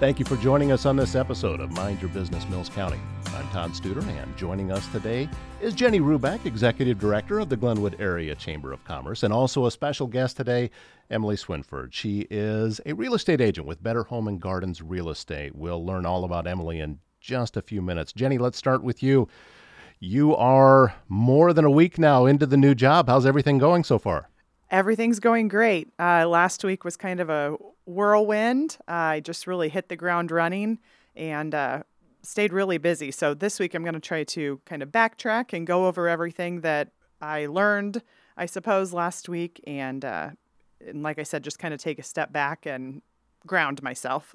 Thank you for joining us on this episode of Mind Your Business Mills County. I'm Todd Studer, and joining us today is Jennie Rubek, Executive Director of the Glenwood Area Chamber of Commerce, and also a special guest today, Emily Swinford. She is a real estate agent with Better Homes and Gardens Real Estate. We'll learn all about Emily in just a few minutes. Jennie, let's start with you. You are more than a week now into the new job. How's everything going so far? Everything's going great. Last week was kind of a whirlwind. I just really hit the ground running and stayed really busy. So this week I'm going to try to kind of backtrack and go over everything that I learned, I suppose, last week. And like I said, just kind of take a step back and ground myself.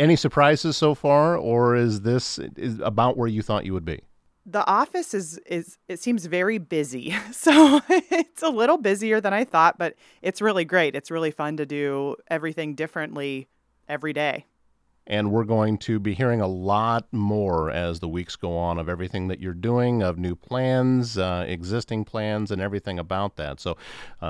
Any surprises so far, or is this about where you thought you would be? The office it seems very busy. So it's a little busier than I thought, but it's really great. It's really fun to do everything differently every day. And we're going to be hearing a lot more as the weeks go on of everything that you're doing, of new plans, existing plans, and everything about that. So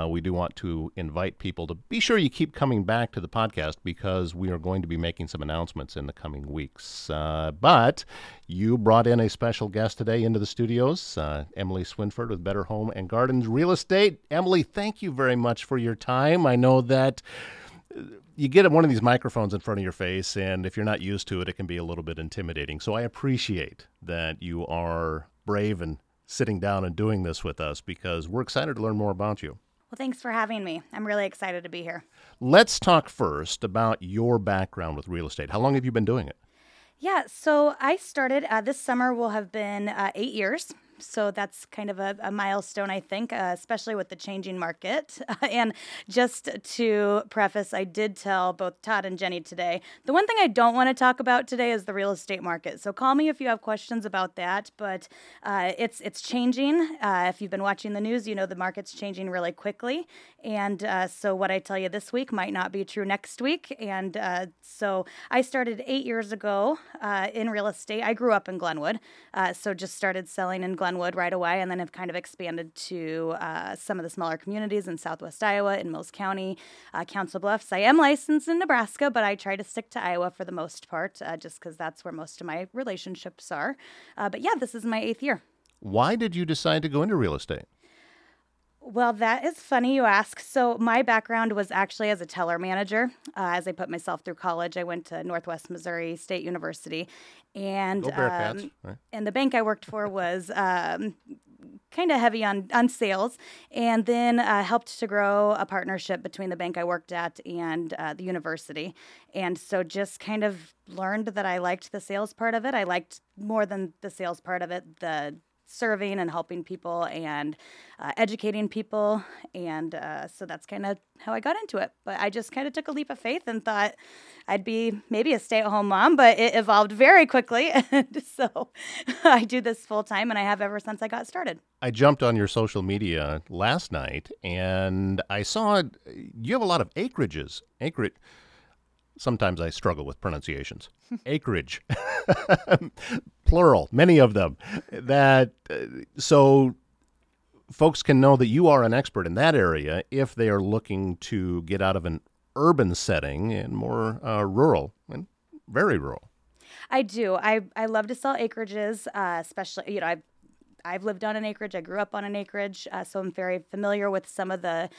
we do want to invite people to be sure you keep coming back to the podcast, because we are going to be making some announcements in the coming weeks. But you brought in a special guest today into the studios, Emily Swinford with Better Homes and Gardens Real Estate. Emily, thank you very much for your time. I know that you get one of these microphones in front of your face, and if you're not used to it, it can be a little bit intimidating. So I appreciate that you are brave and sitting down and doing this with us, because we're excited to learn more about you. Well, thanks for having me. I'm really excited to be here. Let's talk first about your background with real estate. How long have you been doing it? Yeah, so I started this summer will have been 8 years. So that's kind of a milestone, I think, especially with the changing market. And just to preface, I did tell both Todd and Jennie today, the one thing I don't want to talk about today is the real estate market. So call me if you have questions about that, but it's changing. If you've been watching the news, you know the market's changing really quickly. And so what I tell you this week might not be true next week. And so I started 8 years ago. In real estate. I grew up in Glenwood, so just started selling in Glenwood right away, and then have kind of expanded to some of the smaller communities in Southwest Iowa, in Mills County, Council Bluffs. I am licensed in Nebraska, but I try to stick to Iowa for the most part, just because that's where most of my relationships are. But yeah, this is my 8th year. Why did you decide to go into real estate? Well, that is funny you ask. So my background was actually as a teller manager. As I put myself through college, I went to Northwest Missouri State University. And right. And the bank I worked for was kind of heavy on sales, and then helped to grow a partnership between the bank I worked at and the university. And so just kind of learned that I liked the sales part of it. I liked more than the sales part of it, the serving and helping people and educating people. And so that's kind of how I got into it. But I just kind of took a leap of faith and thought I'd be maybe a stay-at-home mom, but it evolved very quickly. And so I do this full time, and I have ever since I got started. I jumped on your social media last night, and I saw you have a lot of acreages. Sometimes I struggle with pronunciations. Acreage. Plural, many of them. That so folks can know that you are an expert in that area if they are looking to get out of an urban setting and more rural, and very rural. I do. I love to sell acreages, especially, you know, I've lived on an acreage. I grew up on an acreage, so I'm very familiar with some of the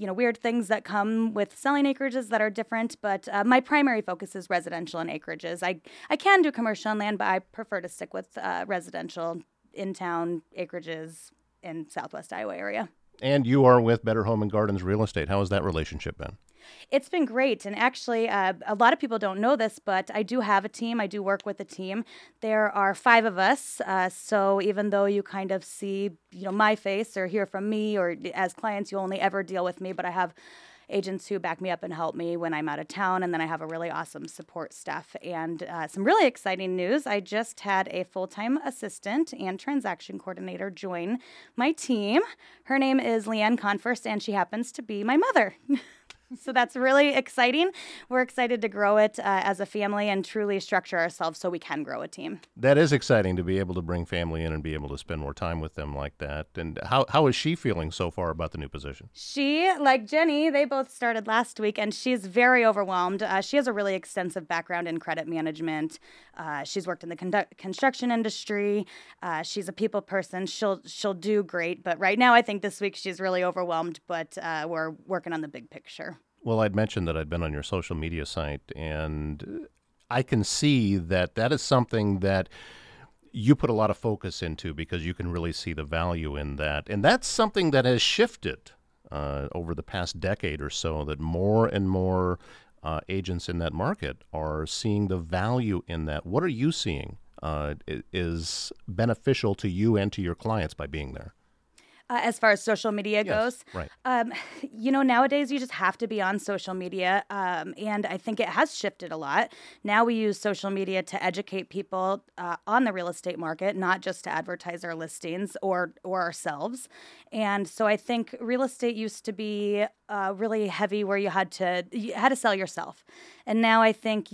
weird things that come with selling acreages that are different, but my primary focus is residential and acreages. I can do commercial on land, but I prefer to stick with residential, in-town acreages in Southwest Iowa area. And you are with Better Homes and Gardens Real Estate. How has that relationship been? It's been great. And actually, a lot of people don't know this, but I do have a team. I do work with a team. There are 5 of us. So even though you kind of see, my face or hear from me, or as clients, you only ever deal with me, but I have agents who back me up and help me when I'm out of town. And then I have a really awesome support staff. And some really exciting news. I just had a full-time assistant and transaction coordinator join my team. Her name is Leanne Converse, and she happens to be my mother. So that's really exciting. We're excited to grow it as a family and truly structure ourselves so we can grow a team. That is exciting to be able to bring family in and be able to spend more time with them like that. And how is she feeling so far about the new position? She, like Jennie, they both started last week, and she's very overwhelmed. She has a really extensive background in credit management. She's worked in the construction industry. She's a people person. She'll do great. But right now, I think this week she's really overwhelmed, but we're working on the big picture. Well, I'd mentioned that I'd been on your social media site, and I can see that that is something that you put a lot of focus into because you can really see the value in that. And that's something that has shifted over the past decade or so, that more and more agents in that market are seeing the value in that. What are you seeing is beneficial to you and to your clients by being there? As far as social media goes, yes, right. Nowadays you just have to be on social media, and I think it has shifted a lot. Now we use social media to educate people on the real estate market, not just to advertise our listings or ourselves. And so I think real estate used to be really heavy, where you had to sell yourself, and now I think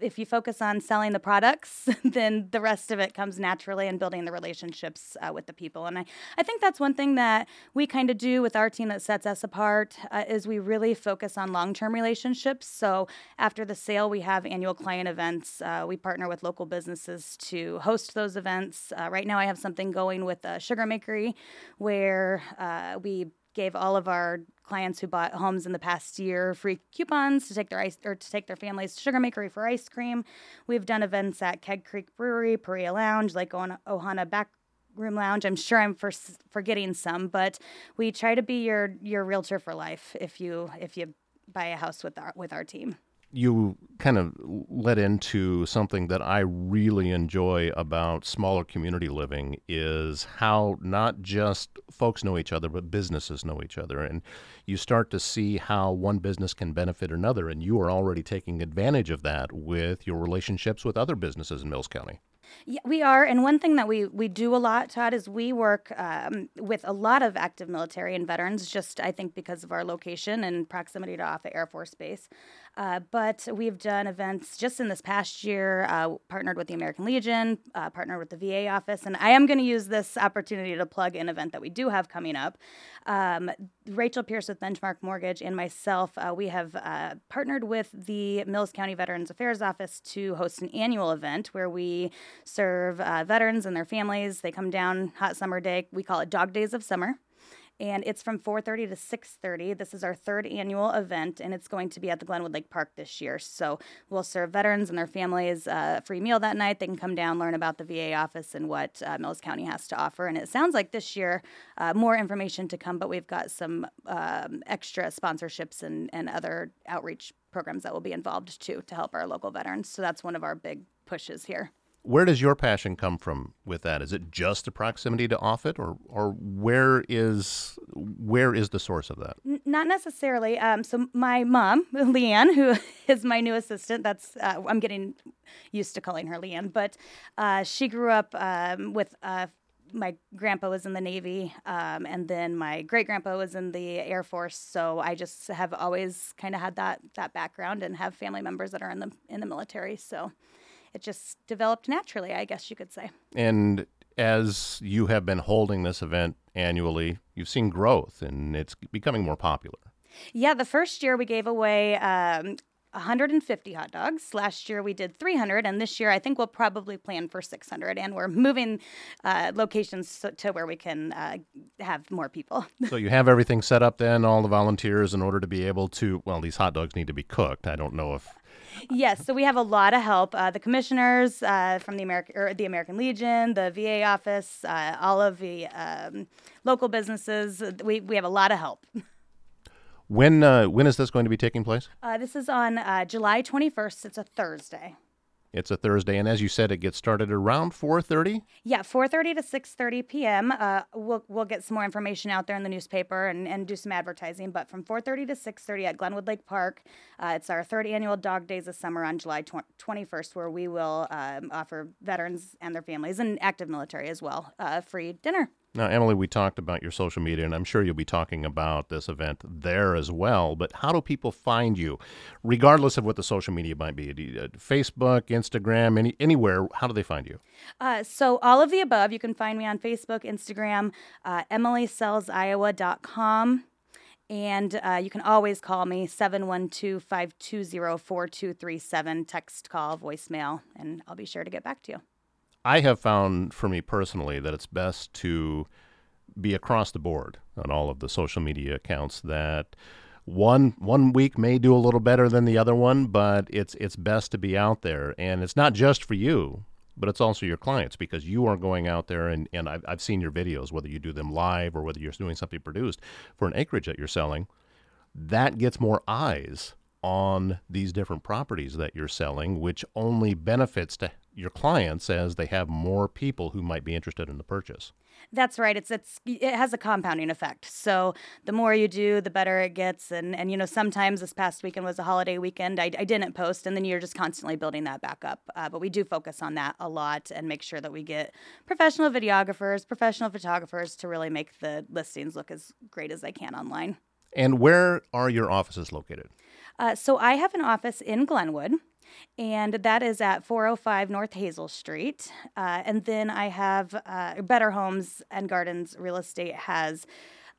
if you focus on selling the products, then the rest of it comes naturally, and building the relationships with the people. And I think that's one thing that we kind of do with our team that sets us apart is we really focus on long-term relationships. So after the sale, we have annual client events. We partner with local businesses to host those events. Right now I have something going with Sugar Makery where we gave all of our clients who bought homes in the past year free coupons to take their families to Sugar Makery for ice cream. We've done events at Keg Creek Brewery, Perea Lounge, Ohana Backroom Lounge. I'm sure I'm forgetting some, but we try to be your realtor for life if you buy a house with our team. You kind of led into something that I really enjoy about smaller community living is how not just folks know each other, but businesses know each other. And you start to see how one business can benefit another, and you are already taking advantage of that with your relationships with other businesses in Mills County. Yeah, we are. And one thing that we do a lot, Todd, is we work with a lot of active military and veterans, just I think because of our location and proximity to Offutt Air Force Base. But we've done events just in this past year, partnered with the American Legion, partnered with the VA office. And I am going to use this opportunity to plug an event that we do have coming up. Rachel Pierce with Benchmark Mortgage and myself, we have partnered with the Mills County Veterans Affairs Office to host an annual event where we serve veterans and their families. They come down hot summer day. We call it Dog Days of Summer. And it's from 4:30 to 6:30. This is our third annual event, and it's going to be at the Glenwood Lake Park this year. So we'll serve veterans and their families a free meal that night. They can come down, learn about the VA office and what Mills County has to offer. And it sounds like this year, more information to come, but we've got some extra sponsorships and other outreach programs that will be involved, too, to help our local veterans. So that's one of our big pushes here. Where does your passion come from with that? Is it just the proximity to Offutt, or where is the source of that? Not necessarily. So my mom, Leanne, who is my new assistant, that's I'm getting used to calling her Leanne, but she grew up with my grandpa was in the Navy, and then my great-grandpa was in the Air Force, so I just have always kind of had that background and have family members that are in the military, so... It just developed naturally, I guess you could say. And as you have been holding this event annually, you've seen growth, and it's becoming more popular. Yeah, the first year we gave away 150 hot dogs. Last year we did 300, and this year I think we'll probably plan for 600, and we're moving locations to where we can have more people. So you have everything set up then, all the volunteers in order to be able to, well, these hot dogs need to be cooked. I don't know if... Yes, so we have a lot of help. The commissioners from the American Legion, the VA office, all of the local businesses. We have a lot of help. When is this going to be taking place? This is on July 21st. It's a Thursday. It's a Thursday, and as you said, it gets started around 4:30? Yeah, 4:30 to 6:30 p.m. We'll get some more information out there in the newspaper and do some advertising, but from 4:30 to 6:30 at Glenwood Lake Park, it's our third annual Dog Days of Summer on July 21st, where we will offer veterans and their families and active military as well free dinner. Now, Emily, we talked about your social media, and I'm sure you'll be talking about this event there as well, but how do people find you, regardless of what the social media might be? Facebook, Instagram, anywhere, how do they find you? So all of the above. You can find me on Facebook, Instagram, emilysellsiowa.com. And you can always call me, 712-520-4237, text, call, voicemail, and I'll be sure to get back to you. I have found for me personally that it's best to be across the board on all of the social media accounts, that one week may do a little better than the other one, but it's best to be out there. And it's not just for you, but it's also your clients, because you are going out there and I've seen your videos, whether you do them live or whether you're doing something produced for an acreage that you're selling, that gets more eyes on these different properties that you're selling, which only benefits to your clients as they have more people who might be interested in the purchase. That's right. It has a compounding effect. So the more you do, the better it gets. And you know, sometimes this past weekend was a holiday weekend. I didn't post, and then you're just constantly building that back up. But we do focus on that a lot and make sure that we get professional videographers, professional photographers to really make the listings look as great as they can online. And where are your offices located? So I have an office in Glenwood, and that is at 405 North Hazel Street. And then I have Better Homes and Gardens Real Estate has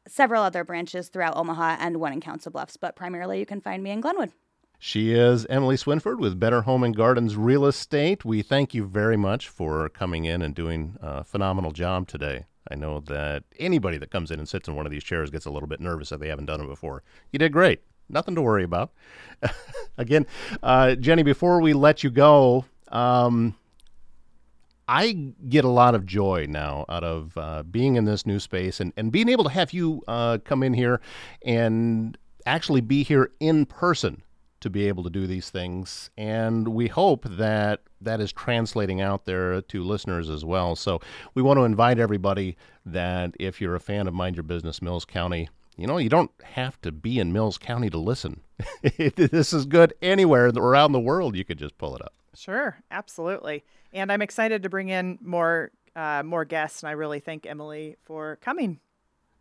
several other branches throughout Omaha and one in Council Bluffs, but primarily you can find me in Glenwood. She is Emily Swinford with Better Home and Gardens Real Estate. We thank you very much for coming in and doing a phenomenal job today. I know that anybody that comes in and sits in one of these chairs gets a little bit nervous if they haven't done it before. You did great. Nothing to worry about. Again, Jennie, before we let you go, I get a lot of joy now out of being in this new space and being able to have you come in here and actually be here in person to be able to do these things. And we hope that that is translating out there to listeners as well. So we want to invite everybody that if you're a fan of Mind Your Business Mills County, you know, you don't have to be in Mills County to listen. This is good anywhere around the world. You could just pull it up. Sure, absolutely. And I'm excited to bring in more guests, and I really thank Emily for coming.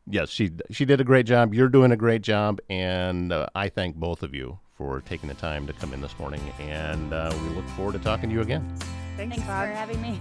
Yes, she did a great job. You're doing a great job, and I thank both of you for taking the time to come in this morning, and we look forward to talking to you again. Thanks for having me.